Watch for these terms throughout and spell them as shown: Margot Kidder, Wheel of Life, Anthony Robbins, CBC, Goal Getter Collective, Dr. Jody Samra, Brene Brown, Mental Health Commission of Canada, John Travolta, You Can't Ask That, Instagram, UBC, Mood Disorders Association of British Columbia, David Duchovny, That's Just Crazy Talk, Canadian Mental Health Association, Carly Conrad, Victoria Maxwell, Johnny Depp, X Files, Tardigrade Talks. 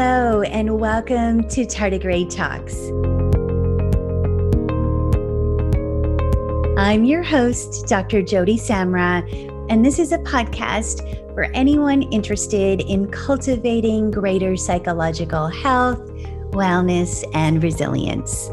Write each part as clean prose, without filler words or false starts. Hello, and welcome to Tardigrade Talks. I'm your host, Dr. Jody Samra, and this is a podcast for anyone interested in cultivating greater psychological health, wellness, and resilience.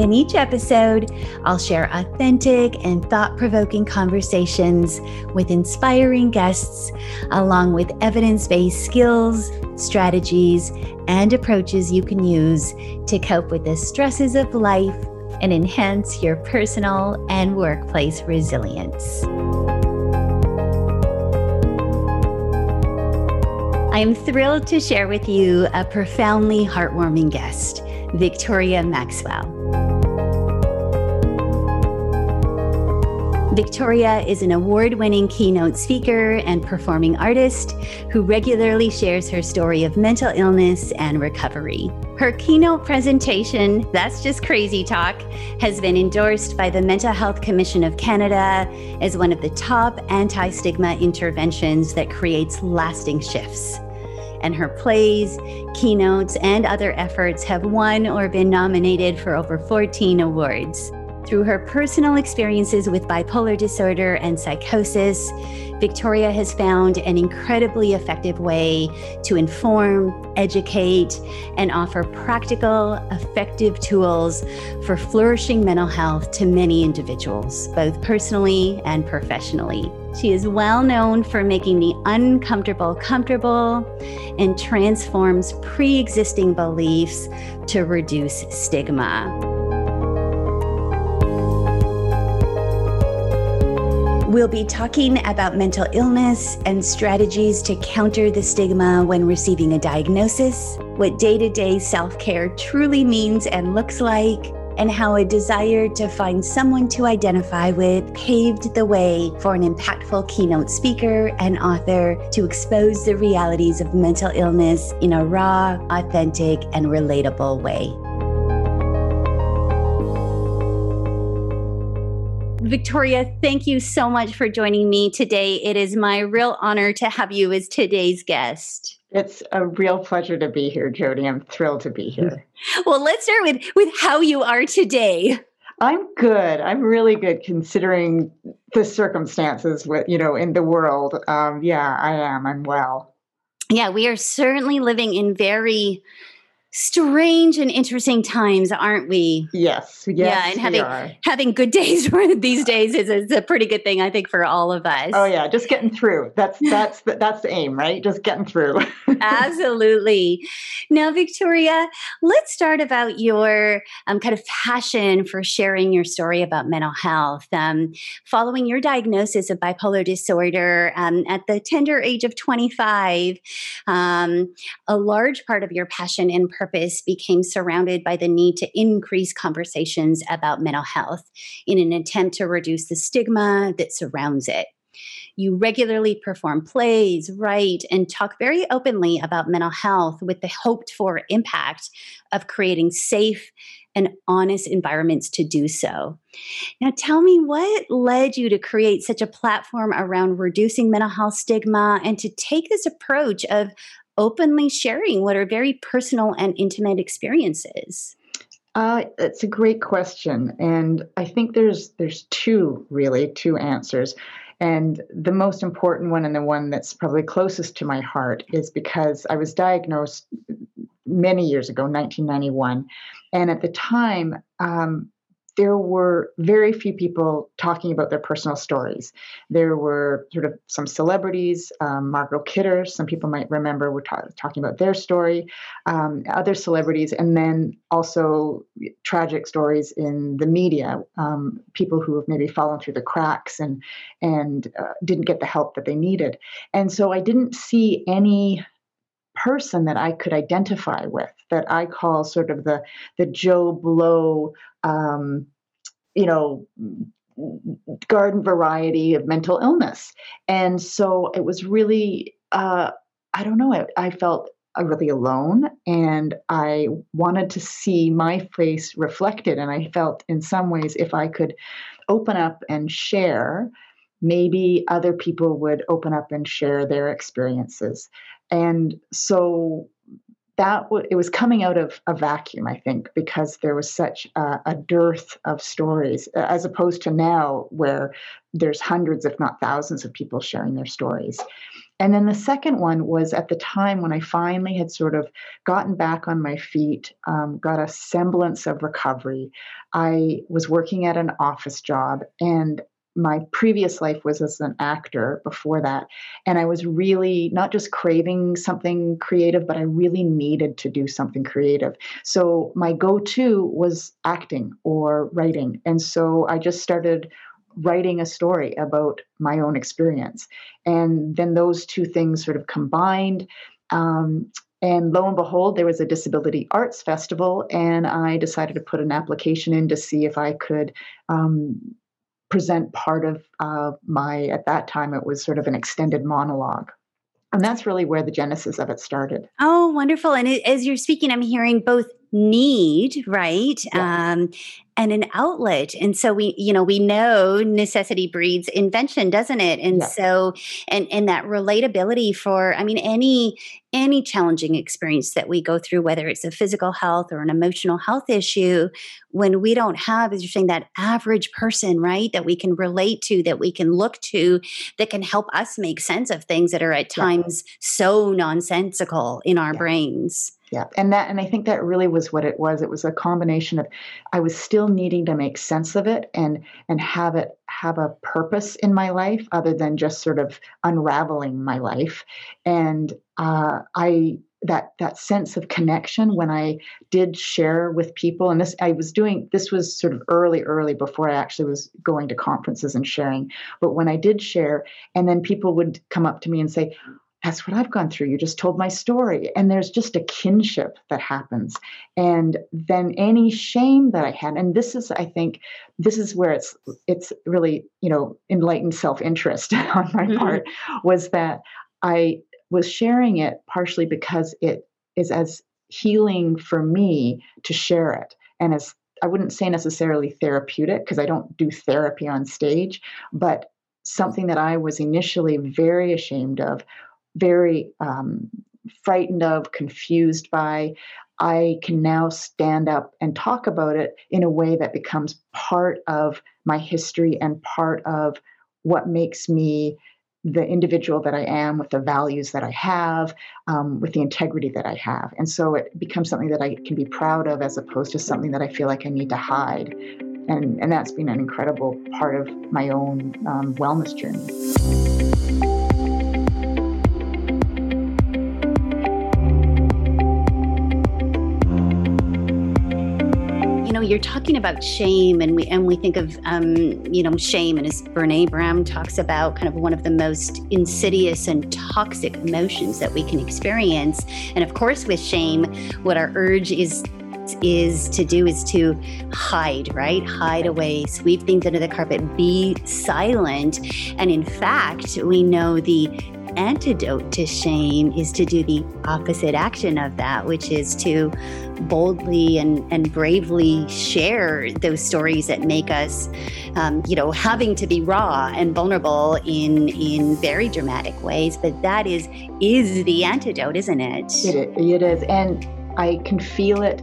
In each episode, I'll share authentic and thought-provoking conversations with inspiring guests, along with evidence-based skills, strategies, and approaches you can use to cope with the stresses of life and enhance your personal and workplace resilience. I'm thrilled to share with you a profoundly heartwarming guest, Victoria Maxwell. Victoria is an award-winning keynote speaker and performing artist who regularly shares her story of mental illness and recovery. Her keynote presentation, That's Just Crazy Talk, has been endorsed by the Mental Health Commission of Canada as one of the top anti-stigma interventions that creates lasting shifts. And her plays, keynotes, and other efforts have won or been nominated for over 14 awards. Through her personal experiences with bipolar disorder and psychosis, Victoria has found an incredibly effective way to inform, educate, and offer practical, effective tools for flourishing mental health to many individuals, both personally and professionally. She is well known for making the uncomfortable comfortable and transforms pre-existing beliefs to reduce stigma. We'll be talking about mental illness and strategies to counter the stigma when receiving a diagnosis, what day-to-day self-care truly means and looks like, and how a desire to find someone to identify with paved the way for an impactful keynote speaker and author to expose the realities of mental illness in a raw, authentic, and relatable way. Victoria, thank you so much for joining me today. It is my real honor to have you as today's guest. It's a real pleasure to be here, Jody. I'm thrilled to be here. Well, let's start with how you are today. I'm good. I'm really good considering the circumstances in the world. Yeah, I am. I'm well. Yeah, we are certainly living in very strange and interesting times, aren't we? Yes, yeah, and having good days these days is a pretty good thing, I think, for all of us. Oh yeah, just getting through. That's the aim, right? Just getting through. Absolutely. Now, Victoria, let's start about your kind of passion for sharing your story about mental health. Following your diagnosis of bipolar disorder at the tender age of 25, a large part of your passion and purpose became surrounded by the need to increase conversations about mental health in an attempt to reduce the stigma that surrounds it. You regularly perform plays, write, and talk very openly about mental health with the hoped-for impact of creating safe and honest environments to do so. Now, tell me, what led you to create such a platform around reducing mental health stigma and to take this approach of openly sharing what are very personal and intimate experiences? It's a great question. And I think there's two answers. And the most important one, and the one that's probably closest to my heart, is because I was diagnosed many years ago, 1991. And at the time, there were very few people talking about their personal stories. There were sort of some celebrities, Margot Kidder, some people might remember, were talking about their story, other celebrities, and then also tragic stories in the media, people who have maybe fallen through the cracks and didn't get the help that they needed. And so I didn't see any person that I could identify with, that I call sort of the Joe Blow, garden variety of mental illness. And so it was really, I felt really alone, and I wanted to see my face reflected. And I felt in some ways, if I could open up and share, maybe other people would open up and share their experiences. And so it was coming out of a vacuum, I think, because there was such a dearth of stories, as opposed to now where there's hundreds, if not thousands, of people sharing their stories. And then the second one was at the time when I finally had sort of gotten back on my feet, got a semblance of recovery. I was working at an office job, and my previous life was as an actor before that. And I was really not just craving something creative, but I really needed to do something creative. So my go-to was acting or writing. And so I just started writing a story about my own experience. And then those two things sort of combined. And lo and behold, there was a disability arts festival, and I decided to put an application in to see if I could present part of my, at that time, it was sort of an extended monologue. And that's really where the genesis of it started. Oh, wonderful. And as you're speaking, I'm hearing both need, right? Yeah. And an outlet. And so we know necessity breeds invention, doesn't it? And so, and that relatability for, I mean, any challenging experience that we go through, whether it's a physical health or an emotional health issue, when we don't have, as you're saying, that average person, right, that we can relate to, that we can look to, that can help us make sense of things that are at times so nonsensical in our brains. Yeah. And I think that really was what it was. It was a combination of, I was still needing to make sense of it and have a purpose in my life other than just sort of unraveling my life. And that sense of connection when I did share with people, and this was sort of early before I actually was going to conferences and sharing. But when I did share, and then people would come up to me and say, "That's what I've gone through. You just told my story." And there's just a kinship that happens. And then any shame that I had, and this is where it's really, enlightened self-interest on my part, was that I was sharing it partially because it is as healing for me to share it. And as I wouldn't say necessarily therapeutic, because I don't do therapy on stage, but something that I was initially very ashamed of, very frightened of, confused by, I can now stand up and talk about it in a way that becomes part of my history and part of what makes me the individual that I am, with the values that I have, with the integrity that I have. And so it becomes something that I can be proud of, as opposed to something that I feel like I need to hide. And that's been an incredible part of my own wellness journey. You're talking about shame, and we think of, shame, and as Brene Brown talks about, kind of one of the most insidious and toxic emotions that we can experience. And of course, with shame, what our urge is to do is to hide, right? Hide away, sweep things under the carpet, be silent. And in fact, we know the antidote to shame is to do the opposite action of that, which is to boldly and bravely share those stories that make us, having to be raw and vulnerable in very dramatic ways. But that is the antidote, isn't it? It is. And I can feel it.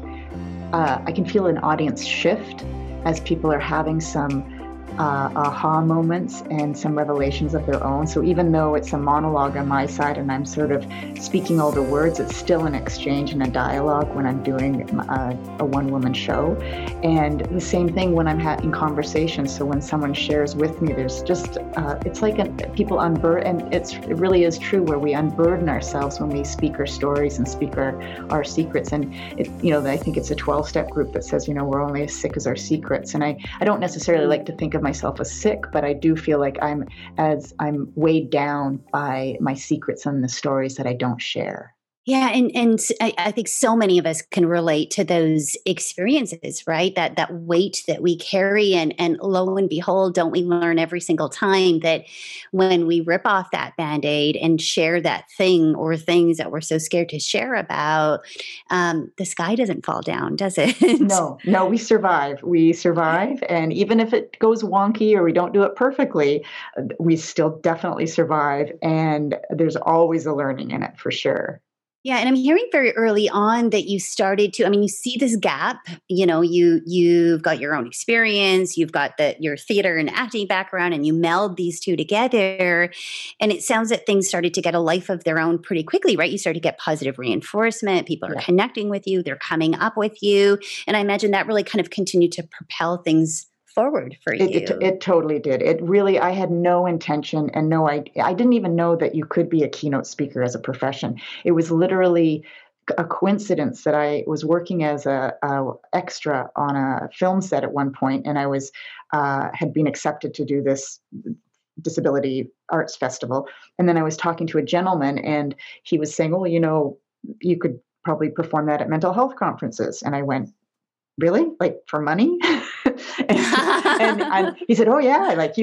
I can feel an audience shift as people are having some aha moments and some revelations of their own. So even though it's a monologue on my side and I'm sort of speaking all the words, it's still an exchange and a dialogue when I'm doing a one-woman show. And the same thing when I'm having conversations. So when someone shares with me, there's just, it's like people unburden, and it really is true, where we unburden ourselves when we speak our stories and speak our secrets. And I think it's a 12-step group that says, we're only as sick as our secrets. And I don't necessarily like to think of myself as sick, but I do feel like I'm weighed down by my secrets and the stories that I don't share. Yeah. And I think so many of us can relate to those experiences, right? That weight that we carry, and lo and behold, don't we learn every single time that when we rip off that Band-Aid and share that thing or things that we're so scared to share about, the sky doesn't fall down, does it? No, we survive. We survive. And even if it goes wonky or we don't do it perfectly, we still definitely survive. And there's always a learning in it for sure. Yeah. And I'm hearing very early on that you started to, I mean, you see this gap, you know, you've got your own experience, you've got your theater and acting background, and you meld these two together. And it sounds that things started to get a life of their own pretty quickly, right? You started to get positive reinforcement. People are connecting with you. They're coming up with you. And I imagine that really kind of continued to propel things forward for you. It totally did. It really, I had no intention and no idea. I didn't even know that you could be a keynote speaker as a profession. It was literally a coincidence that I was working as a extra on a film set at one point, and I was had been accepted to do this disability arts festival. And then I was talking to a gentleman, and he was saying, "Well, you know, you could probably perform that at mental health conferences." And I went, "Really? Like for money?" and he said, "Oh yeah, like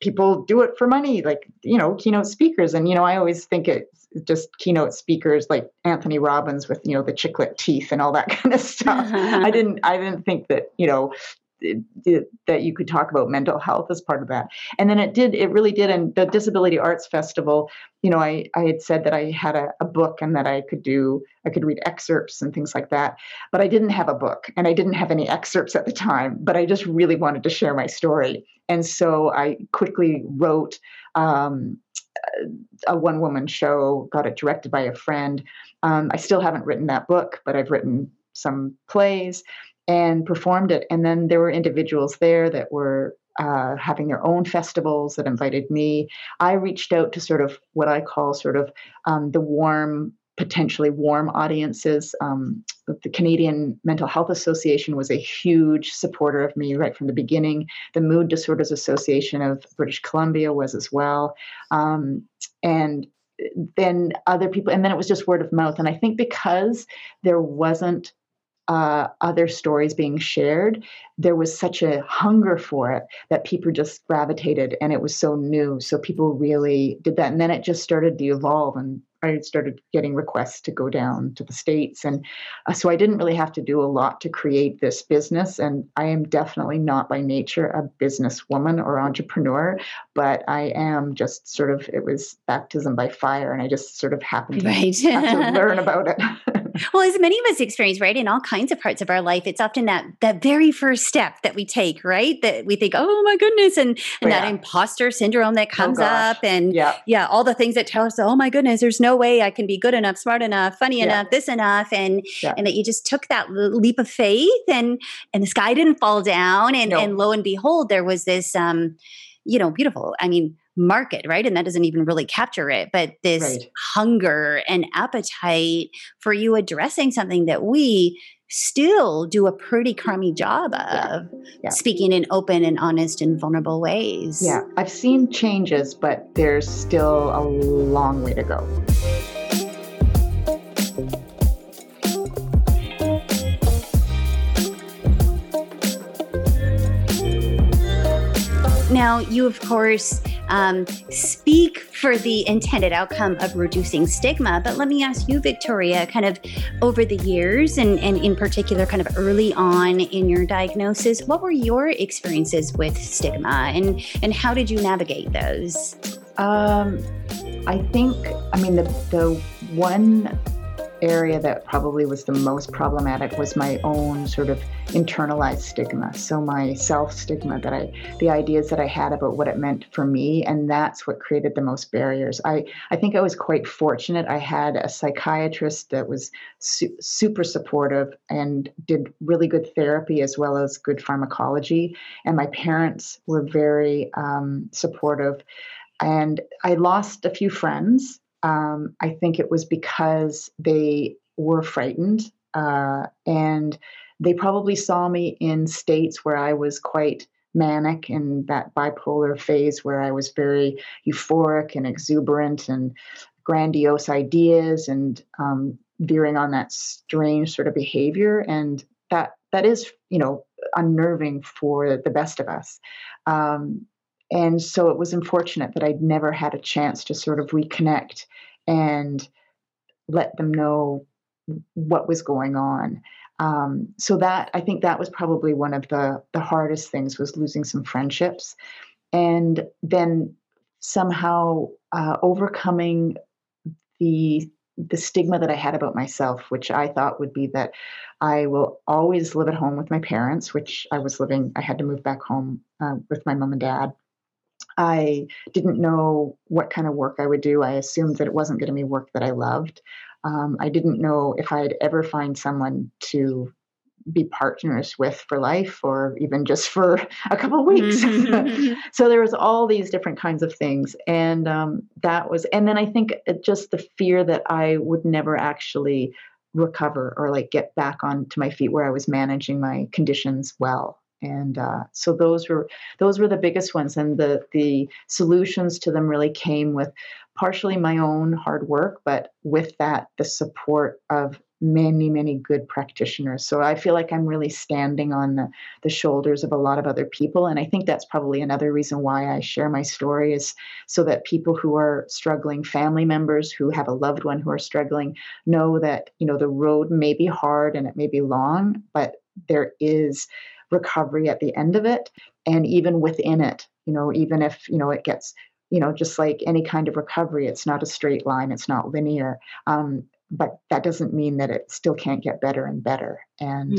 people do it for money, like, you know, keynote speakers." And, you know, I always think it's just keynote speakers like Anthony Robbins with, you know, the chiclet teeth and all that kind of stuff. I didn't think that, you know, that you could talk about mental health as part of that. And then it really did. And the Disability Arts Festival, you know, I had said that I had a book and that I could read excerpts and things like that, but I didn't have a book and I didn't have any excerpts at the time, but I just really wanted to share my story. And so I quickly wrote, a one-woman show, got it directed by a friend. I still haven't written that book, but I've written some plays and performed it. And then there were individuals there that were having their own festivals that invited me. I reached out to sort of what I call sort of the warm, potentially warm audiences. The Canadian Mental Health Association was a huge supporter of me right from the beginning. The Mood Disorders Association of British Columbia was as well. And then other people, and then it was just word of mouth. And I think because there wasn't other stories being shared, there was such a hunger for it that people just gravitated, and it was so new. So people really did that. And then it just started to evolve, and I started getting requests to go down to the States. And so I didn't really have to do a lot to create this business. And I am definitely not by nature a businesswoman or entrepreneur, but I am just sort of, it was baptism by fire. And I just sort of happened to, have to learn about it. Well, as many of us experience, right, in all kinds of parts of our life, it's often that very first step that we take, right, that we think, oh, my goodness, and that imposter syndrome that comes up, and all the things that tell us, oh, my goodness, there's no way I can be good enough, smart enough, funny enough, this enough, and that you just took that leap of faith, and the sky didn't fall down, and lo and behold, there was this, you know, beautiful, I mean, market, right? And that doesn't even really capture it, but this hunger and appetite for you addressing something that we still do a pretty crummy job of, speaking in open and honest and vulnerable ways. Yeah, I've seen changes, but there's still a long way to go. Now, you, of course, speak for the intended outcome of reducing stigma, but let me ask you, Victoria, kind of over the years and in particular kind of early on in your diagnosis, what were your experiences with stigma and how did you navigate those? The one area that probably was the most problematic was my own sort of internalized stigma. So my self-stigma, the ideas that I had about what it meant for me, and that's what created the most barriers. I think I was quite fortunate. I had a psychiatrist that was super supportive and did really good therapy as well as good pharmacology. And my parents were very supportive. And I lost a few friends. I think it was because they were frightened, and they probably saw me in states where I was quite manic, in that bipolar phase where I was very euphoric and exuberant and grandiose ideas and veering on that strange sort of behavior. And that is, you know, unnerving for the best of us. And so it was unfortunate that I'd never had a chance to sort of reconnect and let them know what was going on. So that, I think that was probably one of the hardest things, was losing some friendships, and then somehow overcoming the stigma that I had about myself, which I thought would be that I will always live at home with my parents, which I was living. I had to move back home with my mom and dad. I didn't know what kind of work I would do. I assumed that it wasn't going to be work that I loved. I didn't know if I'd ever find someone to be partners with for life, or even just for a couple of weeks. So there was all these different kinds of things. And then I think just the fear that I would never actually recover or like get back onto my feet where I was managing my conditions well. And so those were the biggest ones. And the solutions to them really came with partially my own hard work, but with that, the support of many, many good practitioners. So I feel like I'm really standing on the shoulders of a lot of other people. And I think that's probably another reason why I share my story, is so that people who are struggling, family members who have a loved one who are struggling, know that, you know, the road may be hard and it may be long, but there is recovery at the end of it. And even within it, you know, even if, you know, it gets, you know, just like any kind of recovery, it's not a straight line, it's not linear. But that doesn't mean that it still can't get better and better. And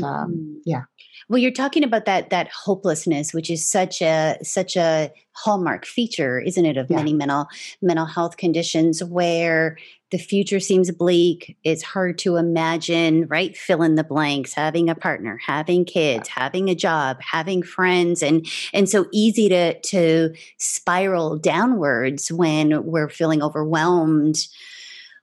yeah. Well, you're talking about that hopelessness, which is such a hallmark feature, isn't it, of many mental health conditions, where the future seems bleak. It's hard to imagine, right? Fill in the blanks, having a partner, having kids, having a job, having friends, and so easy to spiral downwards when we're feeling overwhelmed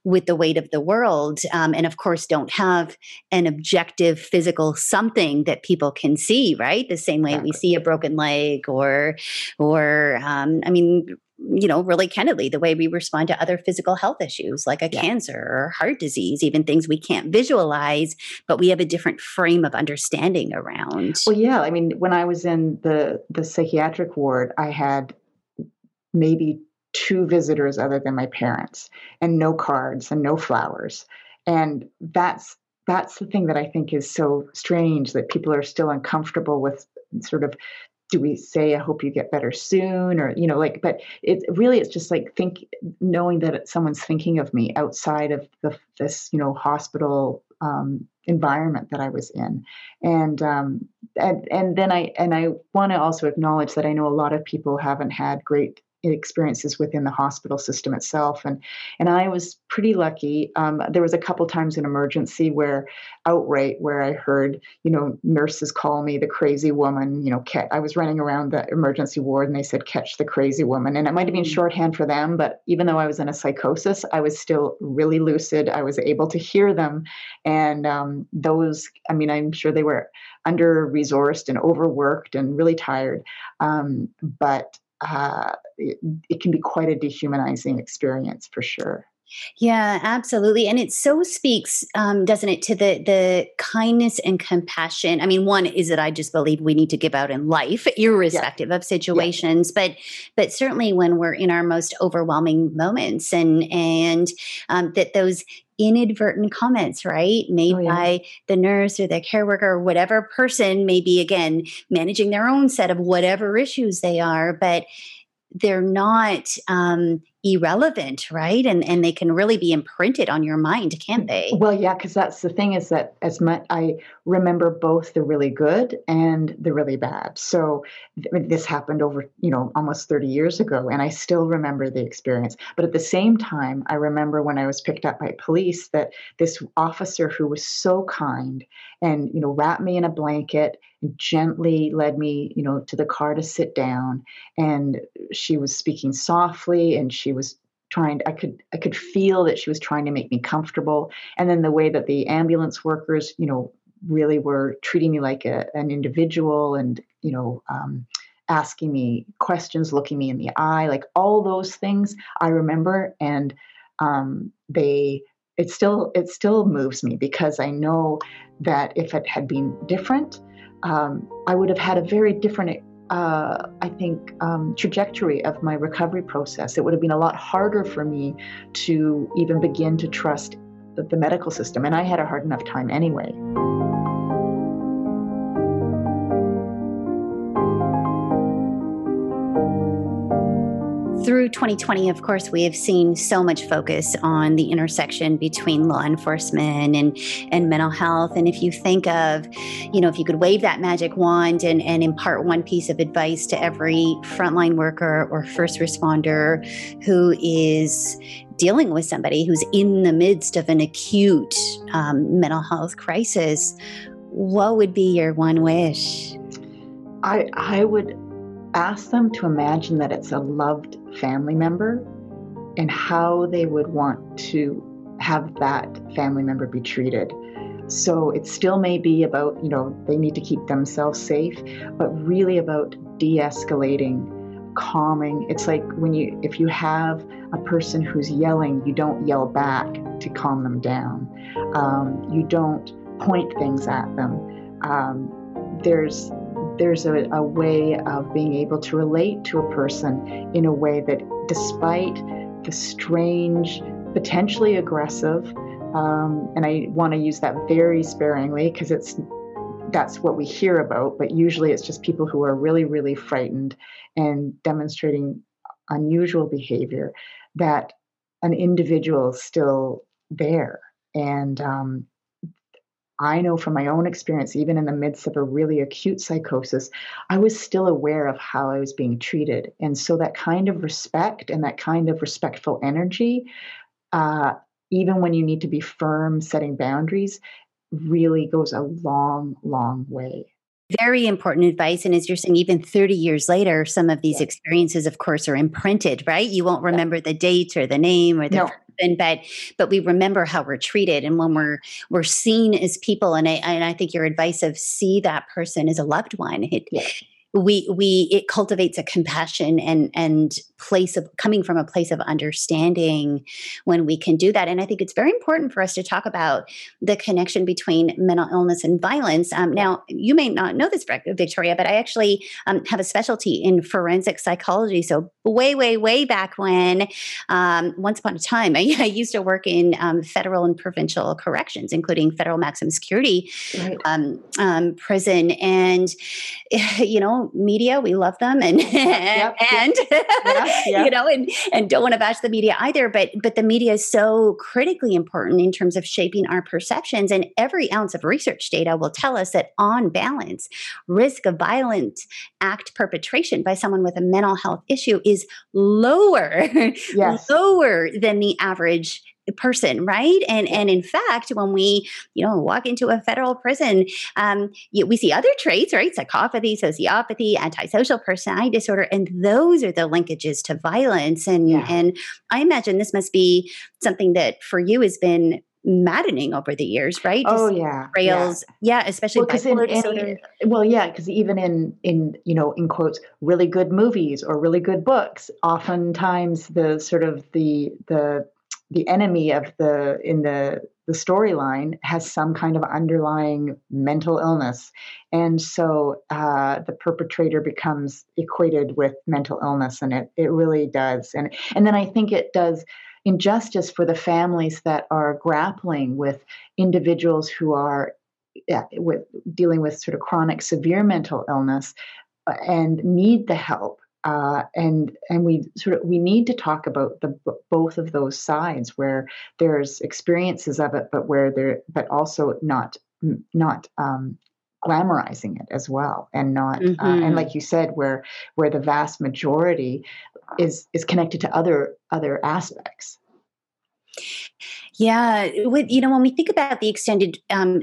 with the weight of the world, and of course don't have an objective physical something that people can see, right? The same way we see a broken leg or I mean, you know, really candidly, the way we respond to other physical health issues like a cancer or heart disease, even things we can't visualize, but we have a different frame of understanding around. Well, yeah. I mean, when I was in the psychiatric ward, I had maybe 2 visitors other than my parents, and no cards and no flowers. And that's the thing that I think is so strange, that people are still uncomfortable with sort of, do we say, I hope you get better soon? Or, you know, like, but it really, it's just like knowing that someone's thinking of me outside of this, you know, hospital environment that I was in. And then I want to also acknowledge that I know a lot of people haven't had great experiences within the hospital system itself. And I was pretty lucky. There was a couple times in emergency where I heard, you know, nurses call me the crazy woman. You know, I was running around the emergency ward and they said, catch the crazy woman. And it might've been shorthand for them, but even though I was in a psychosis, I was still really lucid. I was able to hear them. And I mean, I'm sure they were under-resourced and overworked and really tired. But it can be quite a dehumanizing experience for sure. Yeah, absolutely. And it so speaks, doesn't it, to the kindness and compassion. I mean, one is that I just believe we need to give out in life, irrespective of situations, but certainly when we're in our most overwhelming moments, and that those inadvertent comments, right, made by the nurse or the care worker or whatever person may be, again, managing their own set of whatever issues they are, but they're not irrelevant, right? And they can really be imprinted on your mind, can't they? Well, yeah, because that's the thing, is that as much I remember both the really good and the really bad. So this happened over, you know, almost 30 years ago, and I still remember the experience. But at the same time, I remember when I was picked up by police, that this officer who was so kind and, you know, wrapped me in a blanket and gently led me, you know, to the car to sit down. And she was speaking softly, and she was trying, I could feel that she was trying to make me comfortable. And then the way that the ambulance workers, you know, really were treating me like an individual, and, you know, asking me questions, looking me in the eye, like all those things I remember. And It still moves me, because I know that if it had been different, I would have had a very different, trajectory of my recovery process. It would have been a lot harder for me to even begin to trust the medical system, and I had a hard enough time anyway. Through 2020, of course, we have seen so much focus on the intersection between law enforcement and mental health. And if you think of, if you could wave that magic wand and impart one piece of advice to every frontline worker or first responder who is dealing with somebody who's in the midst of an acute mental health crisis, what would be your one wish? I would ask them to imagine that it's a loved family member, and how they would want to have that family member be treated. So it still may be about, they need to keep themselves safe, but really about de-escalating, calming. It's like if you have a person who's yelling, you don't yell back to calm them down. You don't point things at them. There's a way of being able to relate to a person in a way that, despite the strange, potentially aggressive, and I want to use that very sparingly, because that's what we hear about, but usually it's just people who are really, really frightened and demonstrating unusual behavior, that an individual is still there. And I know from my own experience, even in the midst of a really acute psychosis, I was still aware of how I was being treated. And so that kind of respect and that kind of respectful energy, even when you need to be firm setting boundaries, really goes a long, long way. Very important advice. And as you're saying, even 30 years later, some of these experiences, of course, are imprinted, right? You won't remember the date or the name or the person, but we remember how we're treated. And when we're seen as people, and I think your advice of see that person as a loved one, it cultivates a compassion and place of coming from a place of understanding when we can do that. And I think it's very important for us to talk about the connection between mental illness and violence. Now, you may not know this, Victoria, but I actually have a specialty in forensic psychology. So way, way, way back when, once upon a time, I used to work in federal and provincial corrections, including federal maximum security prison. And, media, we love them and don't want to bash the media either, but the media is so critically important in terms of shaping our perceptions, and every ounce of research data will tell us that on balance, risk of violent act perpetration by someone with a mental health issue is lower than the average person, right? And in fact, when we, walk into a federal prison, we see other traits, right? Psychopathy, sociopathy, antisocial personality disorder, and those are the linkages to violence. And I imagine this must be something that for you has been maddening over the years, right? Especially bipolar disorder. Because even in in quotes, really good movies or really good books, oftentimes the enemy of the storyline has some kind of underlying mental illness. And so the perpetrator becomes equated with mental illness, and it really does. And then I think it does injustice for the families that are grappling with individuals who are dealing with sort of chronic, severe mental illness and need the help. And we need to talk about both of those sides, where there's experiences of it, but also not glamorizing it as well, and not and like you said, where the vast majority is connected to other aspects. Yeah. When we think about the extended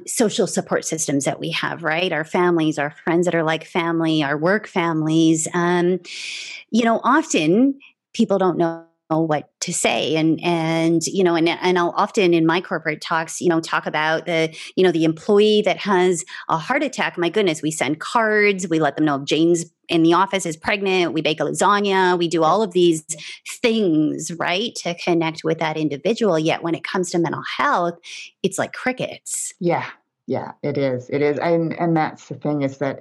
social support systems that we have, right? Our families, our friends that are like family, our work families, often people don't know what to say. And I'll often in my corporate talks, talk about the employee that has a heart attack. My goodness, we send cards, we let them know of Jane's in the office is pregnant, we bake a lasagna, we do all of these things, right, to connect with that individual. Yet when it comes to mental health, it's like crickets. Yeah. Yeah, it is. It is. And that's the thing is that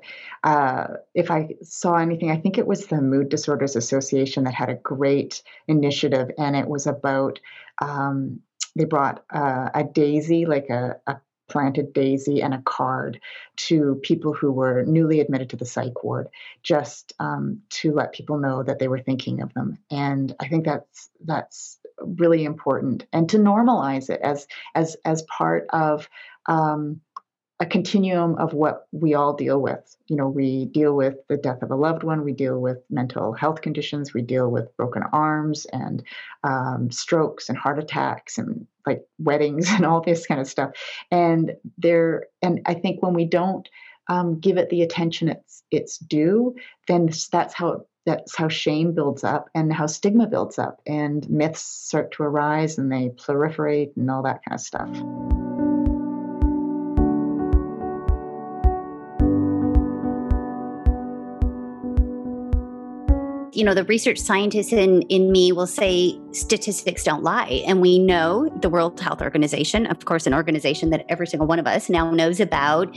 if I saw anything, I think it was the Mood Disorders Association that had a great initiative. And it was about, they brought a daisy, like a planted daisy and a card to people who were newly admitted to the psych ward, just to let people know that they were thinking of them. And I think that's really important, and to normalize it as part of a continuum of what we all deal with. You know, we deal with the death of a loved one, we deal with mental health conditions, we deal with broken arms and strokes and heart attacks and like weddings and all this kind of stuff. And I think when we don't give it the attention it's due, then that's how shame builds up and how stigma builds up and myths start to arise and they proliferate and all that kind of stuff. You know, the research scientist in me will say statistics don't lie. And we know the World Health Organization, of course, an organization that every single one of us now knows about,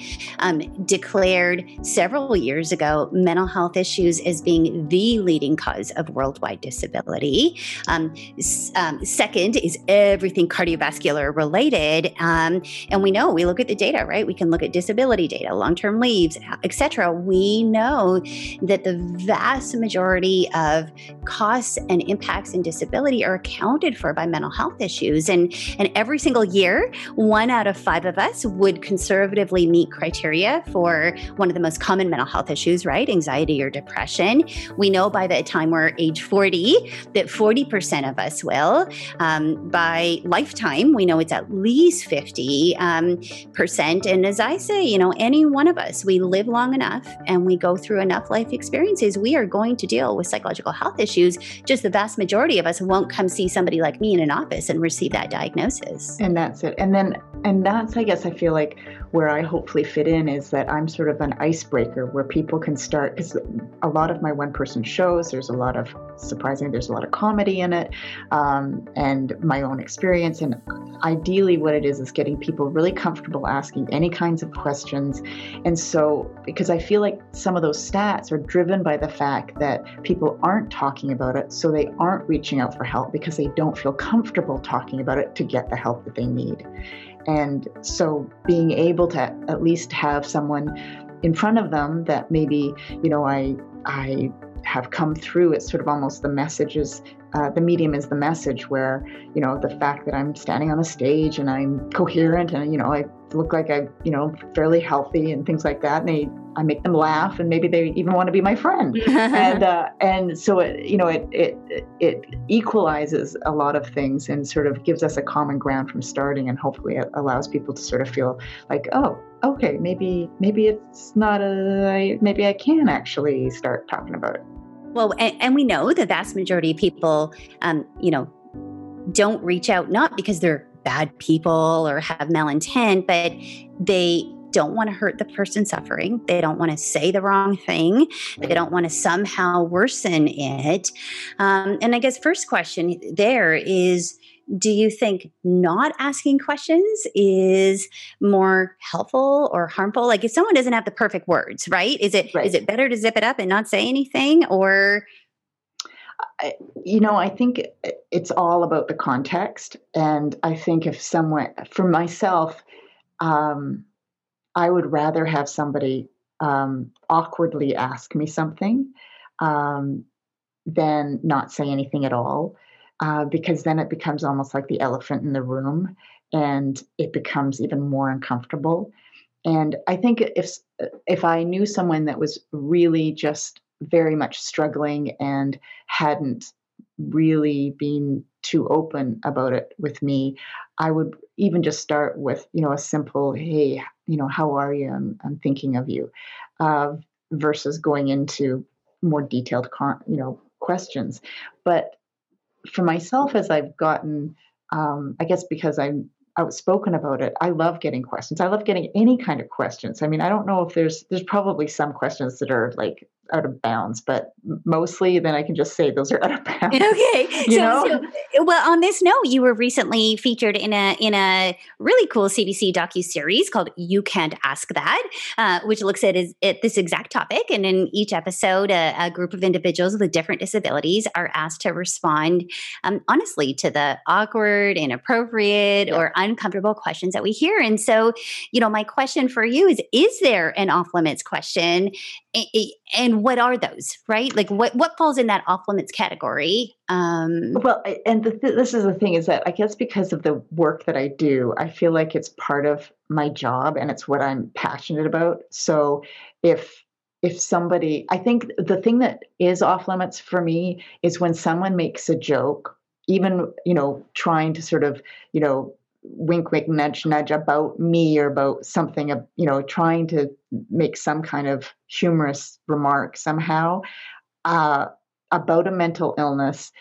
declared several years ago mental health issues as being the leading cause of worldwide disability. Second is everything cardiovascular related. And we know, we look at the data, right? We can look at disability data, long-term leaves, et cetera. We know that the vast majority of costs and impacts in disability are accounted for by mental health issues. And every single year, 1 out of 5 of us would conservatively meet criteria for one of the most common mental health issues, right? Anxiety or depression. We know by the time we're age 40, that 40% of us will. By lifetime, we know it's at least 50%. And as I say, you know, any one of us, we live long enough and we go through enough life experiences, we are going to deal with psychological health issues. Just the vast majority of us won't come see somebody like me in an office and receive that diagnosis. And that's it. And that's, I guess, I feel like where I hopefully fit in is that I'm sort of an icebreaker where people can start, because a lot of my one-person shows, there's a lot of comedy in it, and my own experience. And ideally what it is getting people really comfortable asking any kinds of questions. And so, because I feel like some of those stats are driven by the fact that people aren't talking about it, so they aren't reaching out for help because they don't feel comfortable talking about it to get the help that they need. And so being able to at least have someone in front of them that maybe, you know, I have come through, it's sort of almost the message is, the medium is the message, where, you know, the fact that I'm standing on a stage and I'm coherent and, you know, I look like I, you know, fairly healthy and things like that. And I make them laugh and maybe they even want to be my friend. And so it, you know, it equalizes a lot of things and sort of gives us a common ground from starting, and hopefully it allows people to sort of feel like, oh, okay, maybe it's not maybe I can actually start talking about it. Well, and we know the vast majority of people, you know, don't reach out, not because they're bad people or have malintent, but they don't want to hurt the person suffering. They don't want to say the wrong thing. They don't want to somehow worsen it. And I guess first question there is, do you think not asking questions is more helpful or harmful? Like if someone doesn't have the perfect words, right? Is it better to zip it up and not say anything, or... You know, I think it's all about the context. And I think if someone, for myself, I would rather have somebody awkwardly ask me something than not say anything at all, because then it becomes almost like the elephant in the room and it becomes even more uncomfortable. And I think if I knew someone that was really just very much struggling and hadn't really been too open about it with me, I would even just start with, you know, a simple, hey, you know, how are you? I'm thinking of you, versus going into more detailed, questions. But for myself, as I've gotten, I guess because I'm outspoken about it, I love getting questions. I love getting any kind of questions. I mean, I don't know if there's probably some questions that are like out of bounds, but mostly then I can just say those are out of bounds. Okay. Well, on this note, you were recently featured in a really cool CBC docuseries called You Can't Ask That, which looks at this exact topic. And in each episode, a group of individuals with different disabilities are asked to respond honestly to the awkward, inappropriate, or uncomfortable questions that we hear. And so, my question for you is there an off-limits question? And what are those, right? Like what falls in that off-limits category? This is the thing, is that I guess because of the work that I do, I feel like it's part of my job and it's what I'm passionate about. So if somebody, I think the thing that is off-limits for me is when someone makes a joke, even, trying to sort of, wink, wink, nudge, nudge about me or about something, trying to make some kind of humorous remark somehow about a mental illness,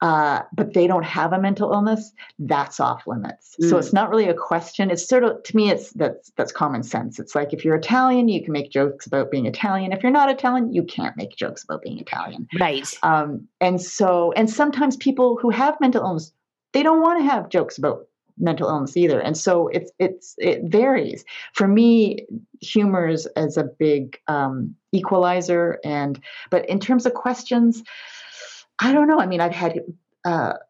but they don't have a mental illness, that's off limits. Mm. So it's not really a question. It's sort of, to me, that's common sense. It's like, if you're Italian, you can make jokes about being Italian. If you're not Italian, you can't make jokes about being Italian. Right. And sometimes people who have mental illness, they don't want to have jokes about mental illness either. And so it varies. For me, humor is as a big equalizer. But in terms of questions, I don't know. I mean, I've had, if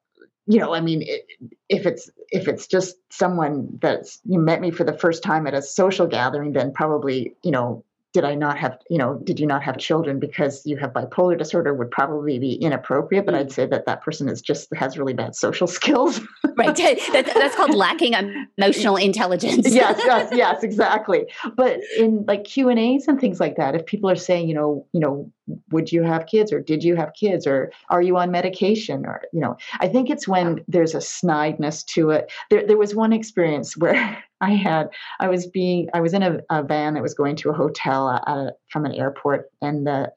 it's just someone that's met me for the first time at a social gathering, then probably, did you not have children because you have bipolar disorder would probably be inappropriate, but I'd say that person has really bad social skills. Right. That's called lacking emotional intelligence. Yes, exactly. But in like Q&As and things like that, if people are saying, would you have kids or did you have kids or are you on medication or, I think it's when there's a snideness to it. There was one experience where I was in a van that was going to a hotel from an airport, and the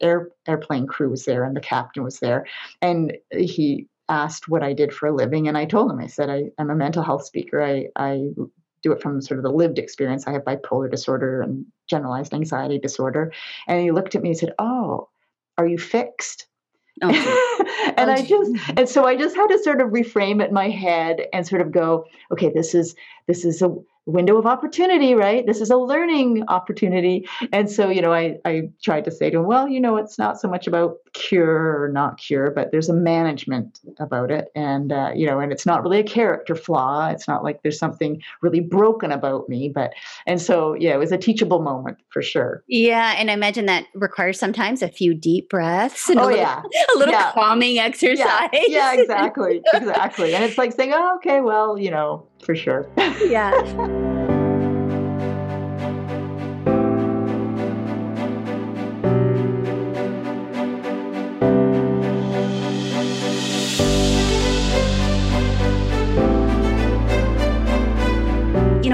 airplane crew was there and the captain was there, and he asked what I did for a living. And I told him, I said, I'm a mental health speaker. I do it from sort of the lived experience. I have bipolar disorder and generalized anxiety disorder. And he looked at me and said, "Oh, are you fixed?" Oh. And I just had to sort of reframe it in my head and sort of go, okay, this is a window of opportunity, right? This is a learning opportunity. And so, I tried to say to him, well, it's not so much about cure or not cure, but there's a management about it. And, and it's not really a character flaw. It's not like there's something really broken about me, it was a teachable moment for sure. Yeah. And I imagine that requires sometimes a few deep breaths and a little calming exercise. Yeah, exactly. Exactly. And it's like saying, oh, okay, well, for sure. Yeah.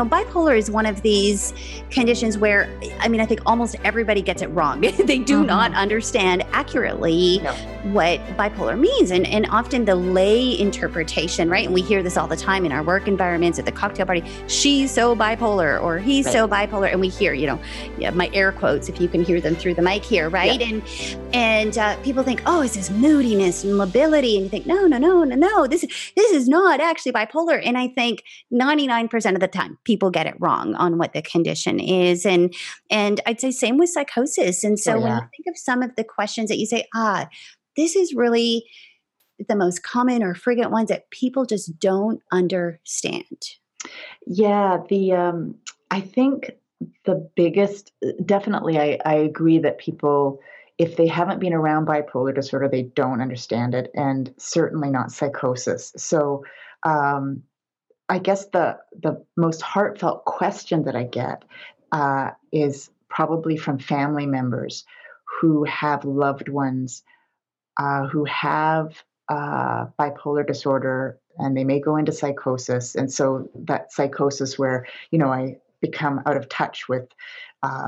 Bipolar is one of these conditions where, I think almost everybody gets it wrong. They do not understand accurately what bipolar means. And often the lay interpretation, right? And we hear this all the time in our work environments, at the cocktail party, she's so bipolar or he's so bipolar. And we hear, my air quotes, if you can hear them through the mic here, right? Yeah. And people think, oh, it's this moodiness and lability. And you think, no, this is not actually bipolar. And I think 99% of the time, people get it wrong on what the condition is. And I'd say same with psychosis. And so when you think of some of the questions that you say, this is really the most common or frequent ones that people just don't understand. Yeah. I think the biggest, definitely I agree that people, if they haven't been around bipolar disorder, they don't understand it, and certainly not psychosis. So, I guess the most heartfelt question that I get is probably from family members who have loved ones who have bipolar disorder, and they may go into psychosis. And so that psychosis where, I become out of touch with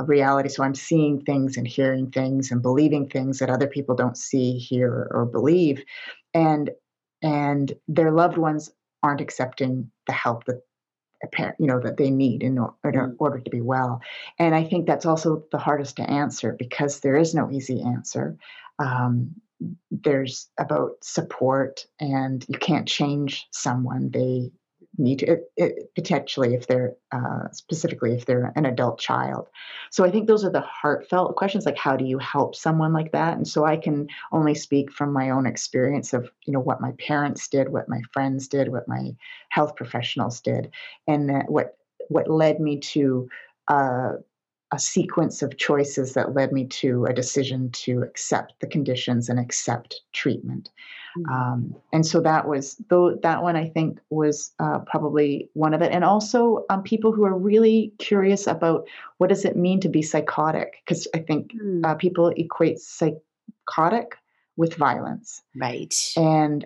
reality. So I'm seeing things and hearing things and believing things that other people don't see, hear, or believe. And their loved ones aren't accepting the help that a parent, you know, that they need in order to be well. And I think that's also the hardest to answer because there is no easy answer. There's about support, and you can't change someone. They need to, potentially if they're specifically if they're an adult child. So I think those are the heartfelt questions, like how do you help someone like that? And so I can only speak from my own experience of, you know, what my parents did, what my friends did, what my health professionals did, and that what led me to a sequence of choices that led me to a decision to accept the conditions and accept treatment. And so that was, though, that one I think was probably one of it. And also people who are really curious about what does it mean to be psychotic? Because I think people equate psychotic with violence. Right. And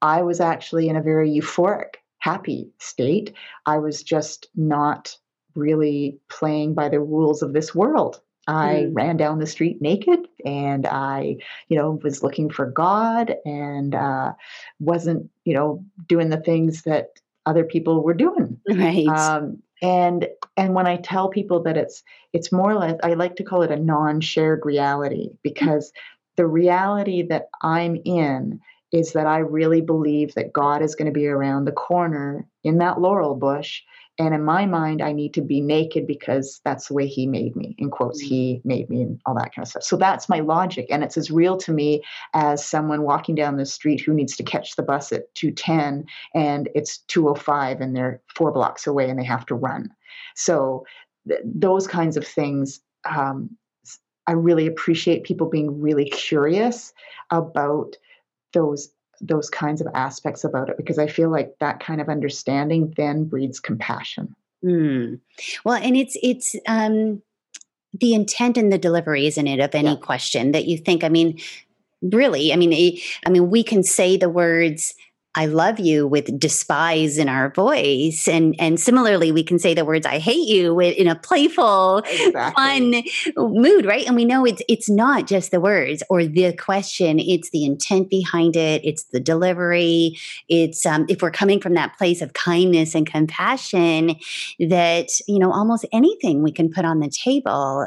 I was actually in a very euphoric, happy state. I was just not really playing by the rules of this world. I ran down the street naked, and I, you know, was looking for God, and wasn't, you know, doing the things that other people were doing. Right. And when I tell people that it's more like, I like to call it a non-shared reality, because the reality that I'm in is that I really believe that God is going to be around the corner in that laurel bush. And in my mind, I need to be naked because that's the way he made me, in quotes, he made me, and all that kind of stuff. So that's my logic. And it's as real to me as someone walking down the street who needs to catch the bus at 2:10 and it's 2:05 and they're 4 blocks away and they have to run. So those kinds of things, I really appreciate people being really curious about those kinds of aspects about it, because I feel like that kind of understanding then breeds compassion. Well, and it's the intent and the delivery, isn't it, of any question that you think, I mean, we can say the words, I love you, with despise in our voice. And similarly, we can say the words, I hate you, in a playful, fun mood, right? And we know it's not just the words or the question, it's the intent behind it. It's the delivery. It's if we're coming from that place of kindness and compassion, that, you know, almost anything we can put on the table,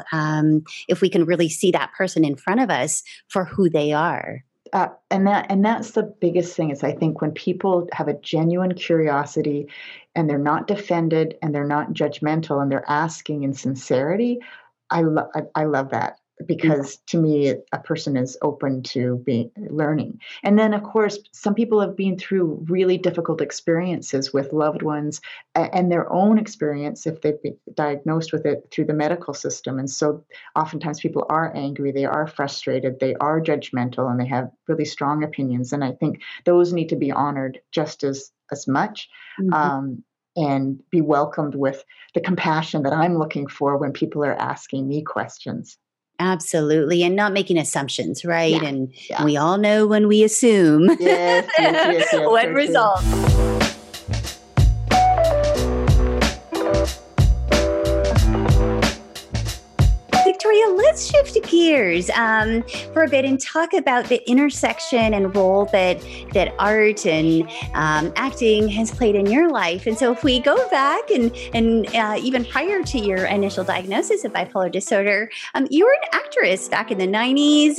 if we can really see that person in front of us for who they are. And that's the biggest thing, is I think when people have a genuine curiosity and they're not defended and they're not judgmental and they're asking in sincerity, I love that, because to me, a person is open to learning. And then, of course, some people have been through really difficult experiences with loved ones and their own experience if they've been diagnosed with it through the medical system. And so oftentimes people are angry, they are frustrated, they are judgmental, and they have really strong opinions. And I think those need to be honored just as much. And be welcomed with the compassion that I'm looking for when people are asking me questions. Absolutely. And not making assumptions, right? Yeah, and we all know when we assume yes, what result. Victoria, let's shift gears for a bit and talk about the intersection and role that art and acting has played in your life. And so if we go back and even prior to your initial diagnosis of bipolar disorder, you were an actress back in the 90s,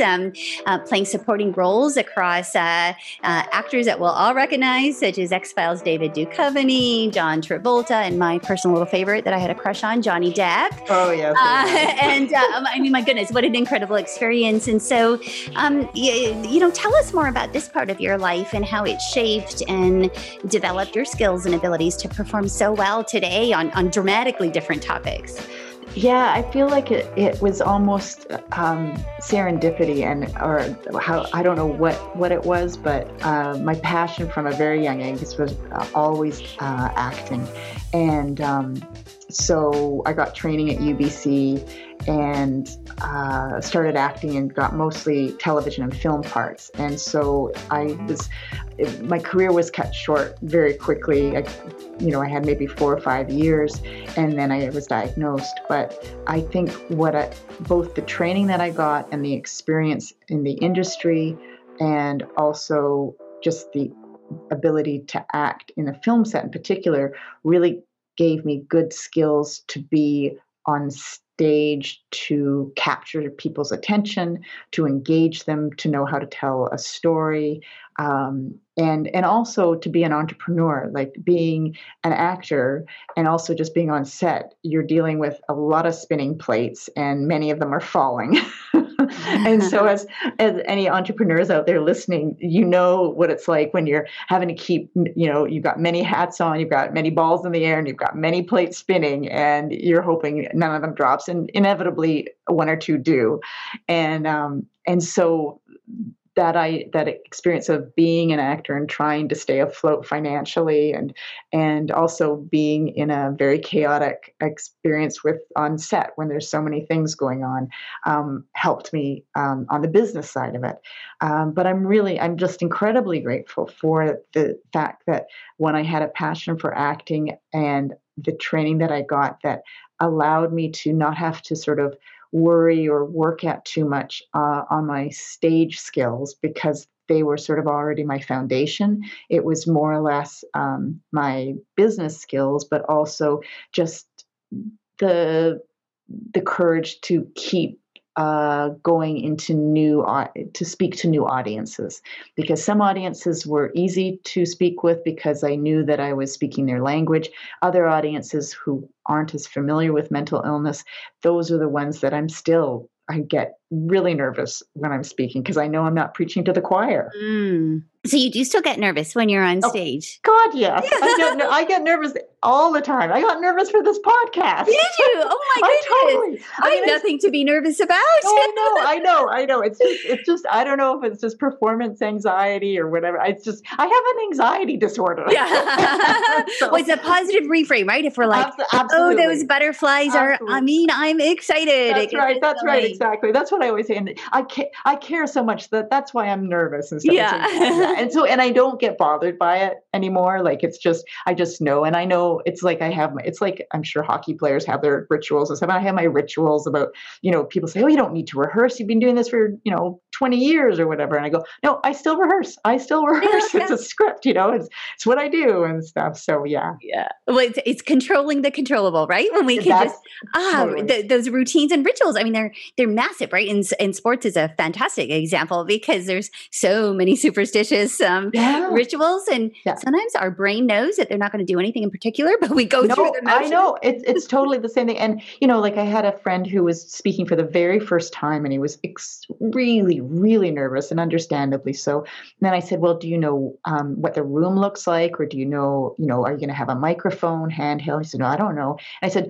playing supporting roles across actors that we'll all recognize, such as X Files' David Duchovny, John Travolta, and my personal little favorite that I had a crush on, Johnny Depp. Oh, yeah. I mean, my goodness, what an incredible experience. And so, you know, tell us more about this part of your life and how it shaped and developed your skills and abilities to perform so well today on dramatically different topics. Yeah, I feel like it was almost serendipity, or how, I don't know what it was, but my passion from a very young age was always acting. And so I got training at UBC and started acting and got mostly television and film parts. And so my career was cut short very quickly. I had maybe 4 or 5 years, and then I was diagnosed. But I think both the training that I got and the experience in the industry, and also just the ability to act in a film set in particular, really gave me good skills to be on stage, to capture people's attention, to engage them, to know how to tell a story, and also to be an entrepreneur. Like being an actor and also just being on set, you're dealing with a lot of spinning plates, and many of them are falling. And so as any entrepreneurs out there listening, you know what it's like when you're having to keep, you know, you've got many hats on, you've got many balls in the air, and you've got many plates spinning, and you're hoping none of them drops, and inevitably one or two do. And so that experience of being an actor and trying to stay afloat financially, and also being in a very chaotic experience with on set when there's so many things going on, helped me on the business side of it. But I'm just incredibly grateful for the fact that when I had a passion for acting and the training that I got that allowed me to not have to sort of worry or work at too much on my stage skills, because they were sort of already my foundation. It was more or less my business skills, but also just the courage to keep going into to speak to new audiences, because some audiences were easy to speak with because I knew that I was speaking their language. Other audiences who aren't as familiar with mental illness, those are the ones that I get really nervous when I'm speaking, because I know I'm not preaching to the choir. Mm. So you do still get nervous when you're on stage? God, yes. I get nervous all the time. I got nervous for this podcast. Did you? Oh my goodness! I mean, nothing to be nervous about. Oh, I know. It's just. I don't know if it's just performance anxiety or whatever. I have an anxiety disorder. Yeah. So, well, it's a positive reframe, right? If we're like, absolutely. Oh, those butterflies absolutely. Are. I mean, I'm excited. That's right. Exactly. That's what I always say. And I care so much that's why I'm nervous and stuff. Yeah. And I don't get bothered by it anymore. Like, it's just, I just know. And I know it's like, it's like, I'm sure hockey players have their rituals and stuff. I have my rituals about, you know, people say, oh, you don't need to rehearse. You've been doing this for, you know, 20 years or whatever. And I go, no, I still rehearse. Yeah. It's a script, you know, it's what I do and stuff. So yeah. Yeah. Well, it's controlling the controllable, right? When we can those routines and rituals, I mean, they're massive, right? And sports is a fantastic example, because there's so many superstitious rituals, and sometimes our brain knows that they're not going to do anything in particular, but we go through the motions. I know. It's totally the same thing. And, you know, like I had a friend who was speaking for the very first time, and he was really, really nervous, and understandably so. And then I said, well, do you know what the room looks like? Or do you know, are you going to have a microphone, handheld? He said, no, I don't know. And I said,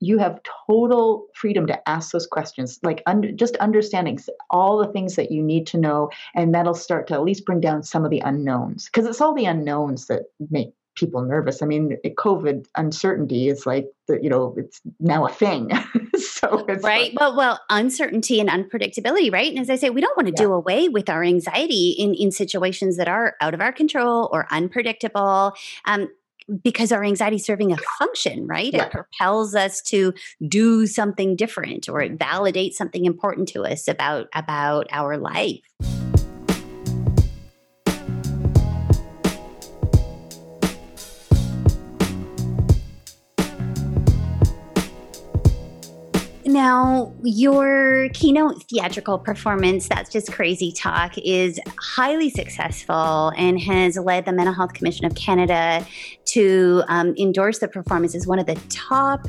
you have total freedom to ask those questions, like just understanding all the things that you need to know. And that'll start to at least bring down some of the unknowns, because it's all the unknowns that make people nervous. I mean, COVID uncertainty is like, you know, it's now a thing. So it's right. Like, well, uncertainty and unpredictability, right? And as I say, we don't want to do away with our anxiety in situations that are out of our control or unpredictable. Because our anxiety is serving a function, right? Yeah. It propels us to do something different, or it validates something important to us about our life. Now, your keynote theatrical performance, That's Just Crazy Talk, is highly successful and has led the Mental Health Commission of Canada to endorse the performance as one of the top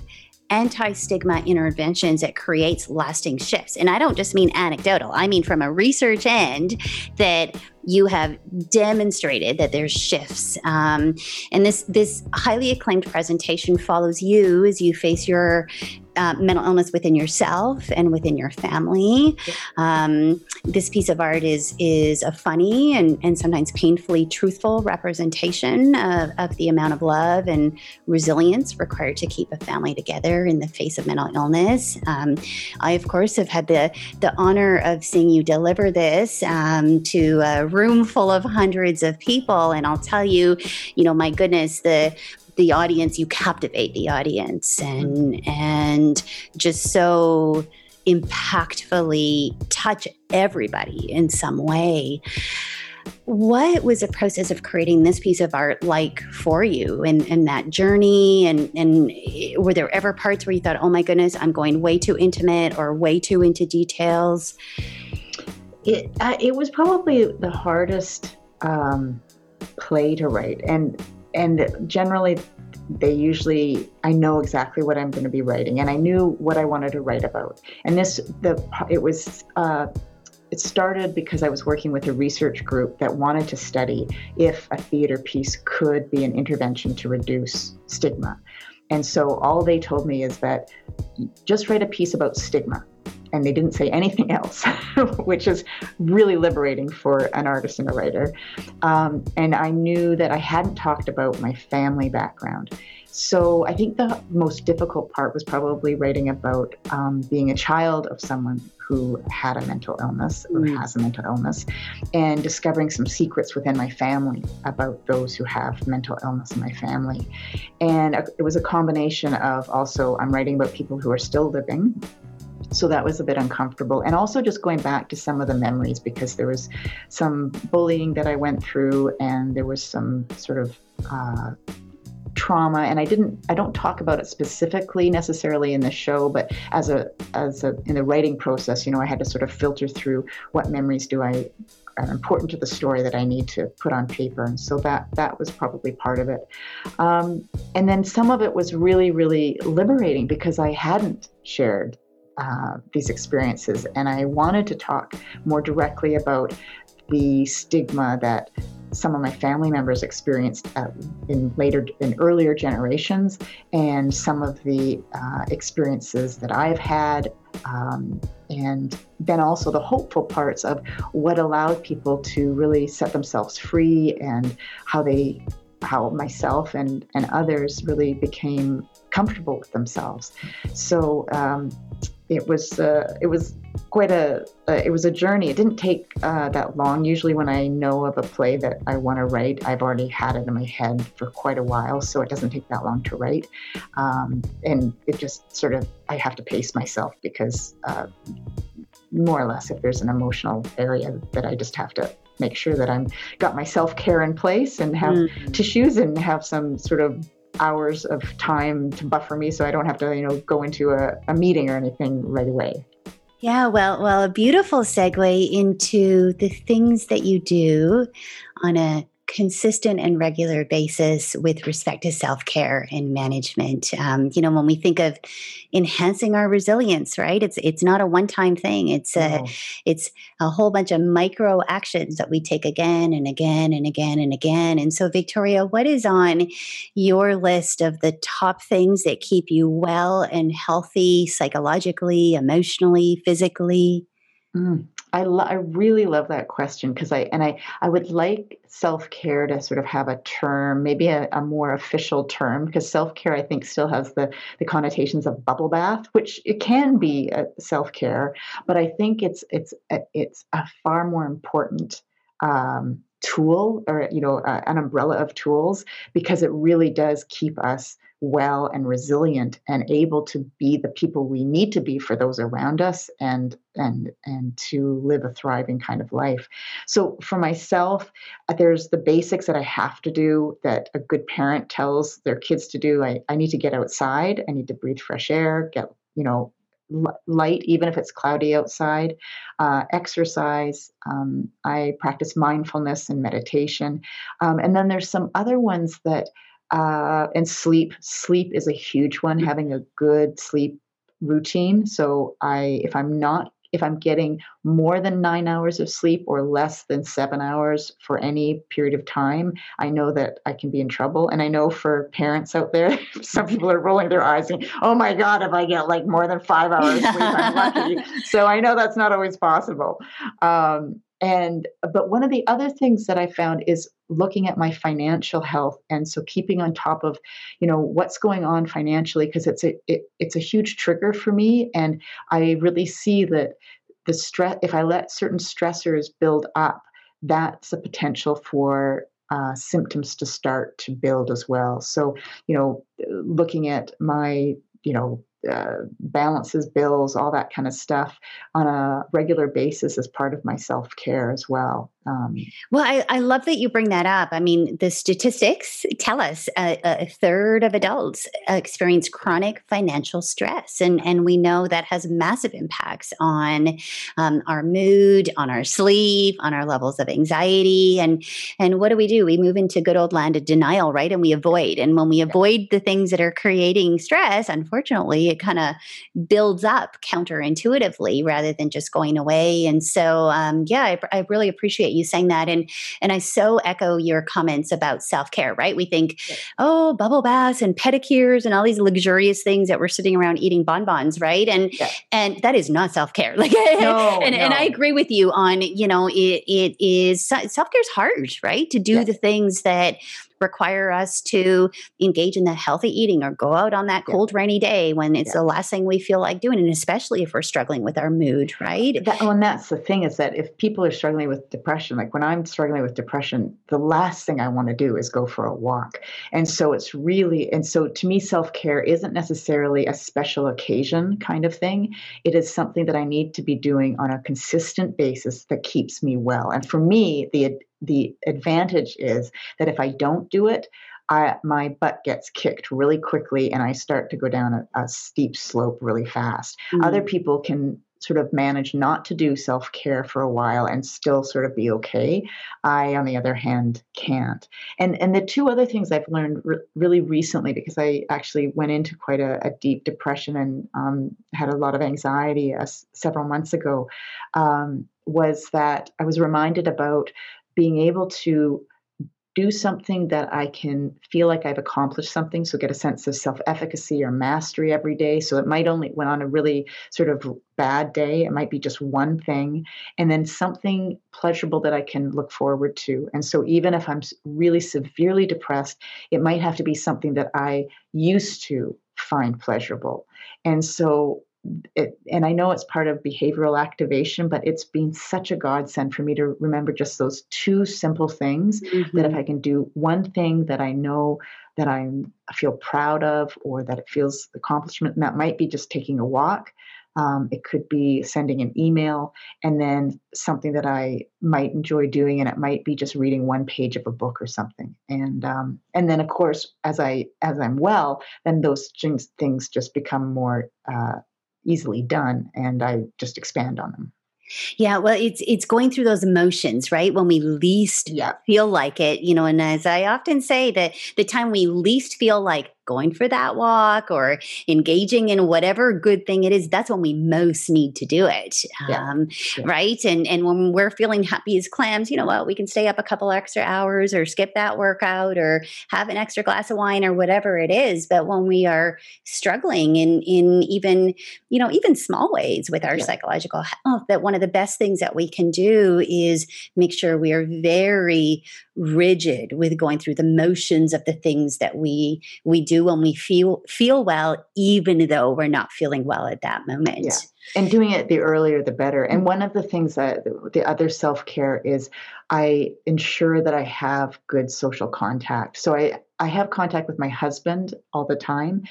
anti-stigma interventions that creates lasting shifts. And I don't just mean anecdotal. I mean from a research end that you have demonstrated that there's shifts. And this highly acclaimed presentation follows you as you face your mental illness within yourself and within your family. This piece of art is a funny and sometimes painfully truthful representation of the amount of love and resilience required to keep a family together in the face of mental illness. I, of course, have had the honor of seeing you deliver this to a room full of hundreds of people. And I'll tell you, you know, my goodness, the audience, you captivate the audience and just so impactfully touch everybody in some way. What was the process of creating this piece of art like for you and that journey? And were there ever parts where you thought, oh my goodness, I'm going way too intimate or way too into details? It was probably the hardest play to write. And generally, they usually, I know exactly what I'm going to be writing, and I knew what I wanted to write about. And it started because I was working with a research group that wanted to study if a theater piece could be an intervention to reduce stigma. And so all they told me is that just write a piece about stigma. And they didn't say anything else, which is really liberating for an artist and a writer. And I knew that I hadn't talked about my family background. So I think the most difficult part was probably writing about being a child of someone who had a mental illness or has a mental illness, and discovering some secrets within my family about those who have mental illness in my family. And it was a combination of also, I'm writing about people who are still living. So that was a bit uncomfortable. And also just going back to some of the memories, because there was some bullying that I went through, and there was some sort of trauma. And I don't talk about it specifically necessarily in the show, but as a in the writing process, you know, I had to sort of filter through what memories are important to the story that I need to put on paper. And so that was probably part of it. And then some of it was really, really liberating because I hadn't shared these experiences. And I wanted to talk more directly about the stigma that some of my family members experienced in earlier generations, and some of the experiences that I've had. And then also the hopeful parts of what allowed people to really set themselves free, and how myself and others really became comfortable with themselves. So, It was a journey. It didn't take that long. Usually when I know of a play that I want to write, I've already had it in my head for quite a while, so it doesn't take that long to write. And it just sort of, I have to pace myself because more or less if there's an emotional area that I just have to make sure that I'm got my self-care in place and have tissues and have some sort of hours of time to buffer me so I don't have to, go into a meeting or anything right away. Yeah, well, a beautiful segue into the things that you do on a consistent and regular basis with respect to self-care and management. When we think of enhancing our resilience, right? It's not a one-time thing. It's a whole bunch of micro actions that we take again and again and again and again. And so, Victoria, what is on your list of the top things that keep you well and healthy psychologically, emotionally, physically? I really love that question, because I would like self-care to sort of have a term, maybe a more official term, because self-care I think still has the connotations of bubble bath, which it can be self-care, but I think it's a far more important tool, or an umbrella of tools, because it really does keep us well and resilient and able to be the people we need to be for those around us, and to live a thriving kind of life. So for myself, there's the basics that I have to do that a good parent tells their kids to do. I need to get outside. I need to breathe fresh air, get, light, even if it's cloudy outside, exercise. I practice mindfulness and meditation. And then there's some other ones that, and sleep. Sleep is a huge one, having a good sleep routine. So if I'm getting more than 9 hours of sleep or less than 7 hours for any period of time, I know that I can be in trouble. And I know for parents out there, some people are rolling their eyes and, oh my God, if I get more than 5 hours sleep, I'm lucky. So I know that's not always possible. But one of the other things that I found is looking at my financial health. And so keeping on top of, what's going on financially, because it's a huge trigger for me. And I really see that the stress, if I let certain stressors build up, that's a potential for symptoms to start to build as well. So, looking at my, balances, bills, all that kind of stuff on a regular basis as part of my self-care as well. Well, I love that you bring that up. I mean, the statistics tell us a third of adults experience chronic financial stress. And we know that has massive impacts on our mood, on our sleep, on our levels of anxiety. And what do? We move into good old land of denial, right? And we avoid. And when we avoid the things that are creating stress, unfortunately, it kind of builds up counterintuitively rather than just going away. And so, I really appreciate you saying that. And I so echo your comments about self-care, right? We think, bubble baths and pedicures and all these luxurious things that we're sitting around eating bonbons, right? And that is not self-care. Like, and I agree with you on, it is, self-care is hard, right? To do the things that require us to engage in the healthy eating or go out on that cold, rainy day when it's the last thing we feel like doing. And especially if we're struggling with our mood, right? And that's the thing, is that if people are struggling with depression, like when I'm struggling with depression, the last thing I want to do is go for a walk. And so to me, self-care isn't necessarily a special occasion kind of thing. It is something that I need to be doing on a consistent basis that keeps me well. And for me, the advantage is that if I don't do it, my butt gets kicked really quickly and I start to go down a steep slope really fast. Mm-hmm. Other people can sort of manage not to do self-care for a while and still sort of be okay. I, on the other hand, can't. And the two other things I've learned really recently, because I actually went into quite a deep depression and had a lot of anxiety several months ago, was that I was reminded about being able to do something that I can feel like I've accomplished something. So get a sense of self-efficacy or mastery every day. So it might only, when on a really sort of bad day, it might be just one thing, and then something pleasurable that I can look forward to. And so even if I'm really severely depressed, it might have to be something that I used to find pleasurable. And so and I know it's part of behavioral activation, but it's been such a godsend for me to remember just those two simple things, mm-hmm. that if I can do one thing that I know that I feel proud of, or that it feels accomplishment, and that might be just taking a walk. It could be sending an email, and then something that I might enjoy doing. And it might be just reading one page of a book or something. And then of course, as I'm well, then those things just become more, easily done, and I just expand on them. Yeah, well, it's going through those emotions, right? When we least feel like it, and as I often say, that the time we least feel like going for that walk or engaging in whatever good thing it is, that's when we most need to do it. Right. And when we're feeling happy as clams, we can stay up a couple extra hours or skip that workout or have an extra glass of wine or whatever it is. But when we are struggling in even small ways with our psychological health, that one of the best things that we can do is make sure we are very rigid with going through the motions of the things that we do when we feel well, even though we're not feeling well at that moment. Yeah. And doing it the earlier, the better. And one of the things that the other self-care is, I ensure that I have good social contact. So I have contact with my husband all the time.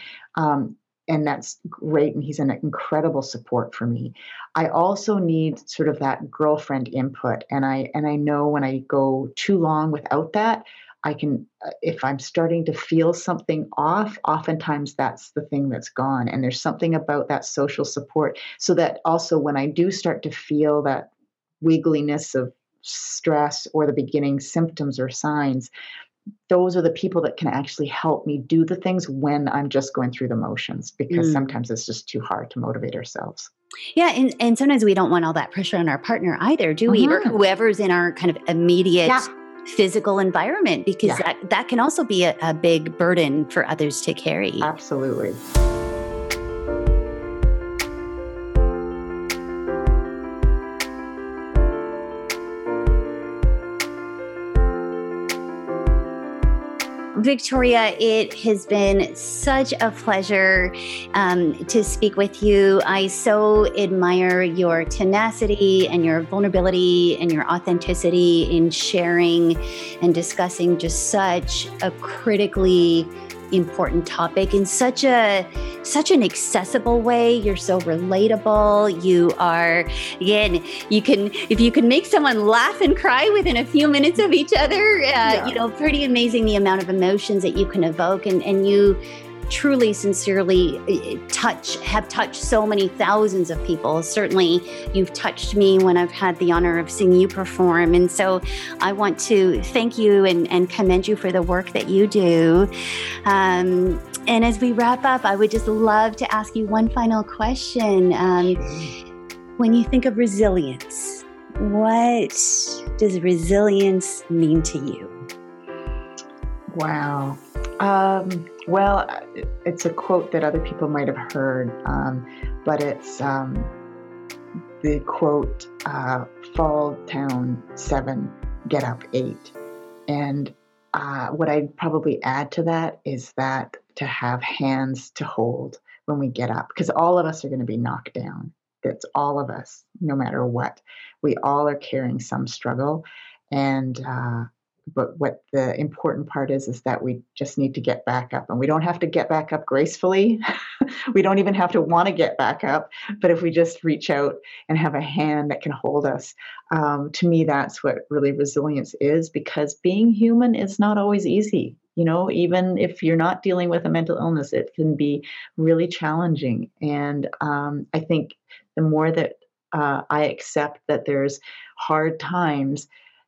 And that's great. And he's an incredible support for me. I also need sort of that girlfriend input. And I know when I go too long without that, if I'm starting to feel something off, oftentimes that's the thing that's gone. And there's something about that social support, so that also when I do start to feel that wiggliness of stress or the beginning symptoms or signs, those are the people that can actually help me do the things when I'm just going through the motions, because sometimes it's just too hard to motivate ourselves. Yeah. And sometimes we don't want all that pressure on our partner either, do we? Or whoever's in our kind of immediate physical environment, because that can also be a big burden for others to carry. Absolutely. Victoria, it has been such a pleasure to speak with you. I so admire your tenacity and your vulnerability and your authenticity in sharing and discussing just such a critically important topic in such a such an accessible way. You're so relatable. You are, again, you can, if you can make someone laugh and cry within a few minutes of each other, you know, pretty amazing the amount of emotions that you can evoke, and you truly, sincerely have touched so many thousands of people. Certainly, you've touched me when I've had the honor of seeing you perform. And so I want to thank you and commend you for the work that you do. And as we wrap up, I would just love to ask you one final question. When you think of resilience, what does resilience mean to you? Wow. Well, it's a quote that other people might have heard, but it's the quote, fall down 7, get up 8. And what I'd probably add to that is that to have hands to hold when we get up, because all of us are going to be knocked down. That's all of us, no matter what. We all are carrying some struggle. And but what the important part is that we just need to get back up, and we don't have to get back up gracefully. We don't even have to want to get back up, but if we just reach out and have a hand that can hold us, to me, that's what really resilience is, because being human is not always easy. You know, even if you're not dealing with a mental illness, it can be really challenging. And I think the more that I accept that there's hard times,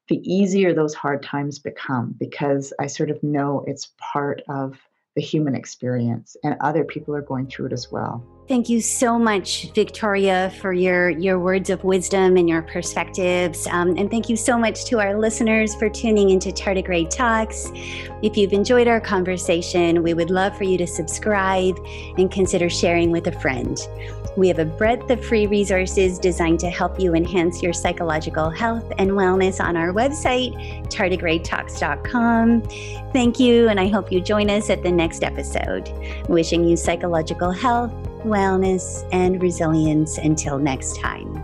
the easier those hard times become, because I sort of know it's part of the human experience, and other people are going through it as well. Thank you so much, Victoria, for your words of wisdom and your perspectives. And thank you so much to our listeners for tuning into Tardigrade Talks. If you've enjoyed our conversation, we would love for you to subscribe and consider sharing with a friend. We have a breadth of free resources designed to help you enhance your psychological health and wellness on our website, tardigradetalks.com. Thank you, and I hope you join us at the next episode. Wishing you psychological health, wellness, and resilience until next time.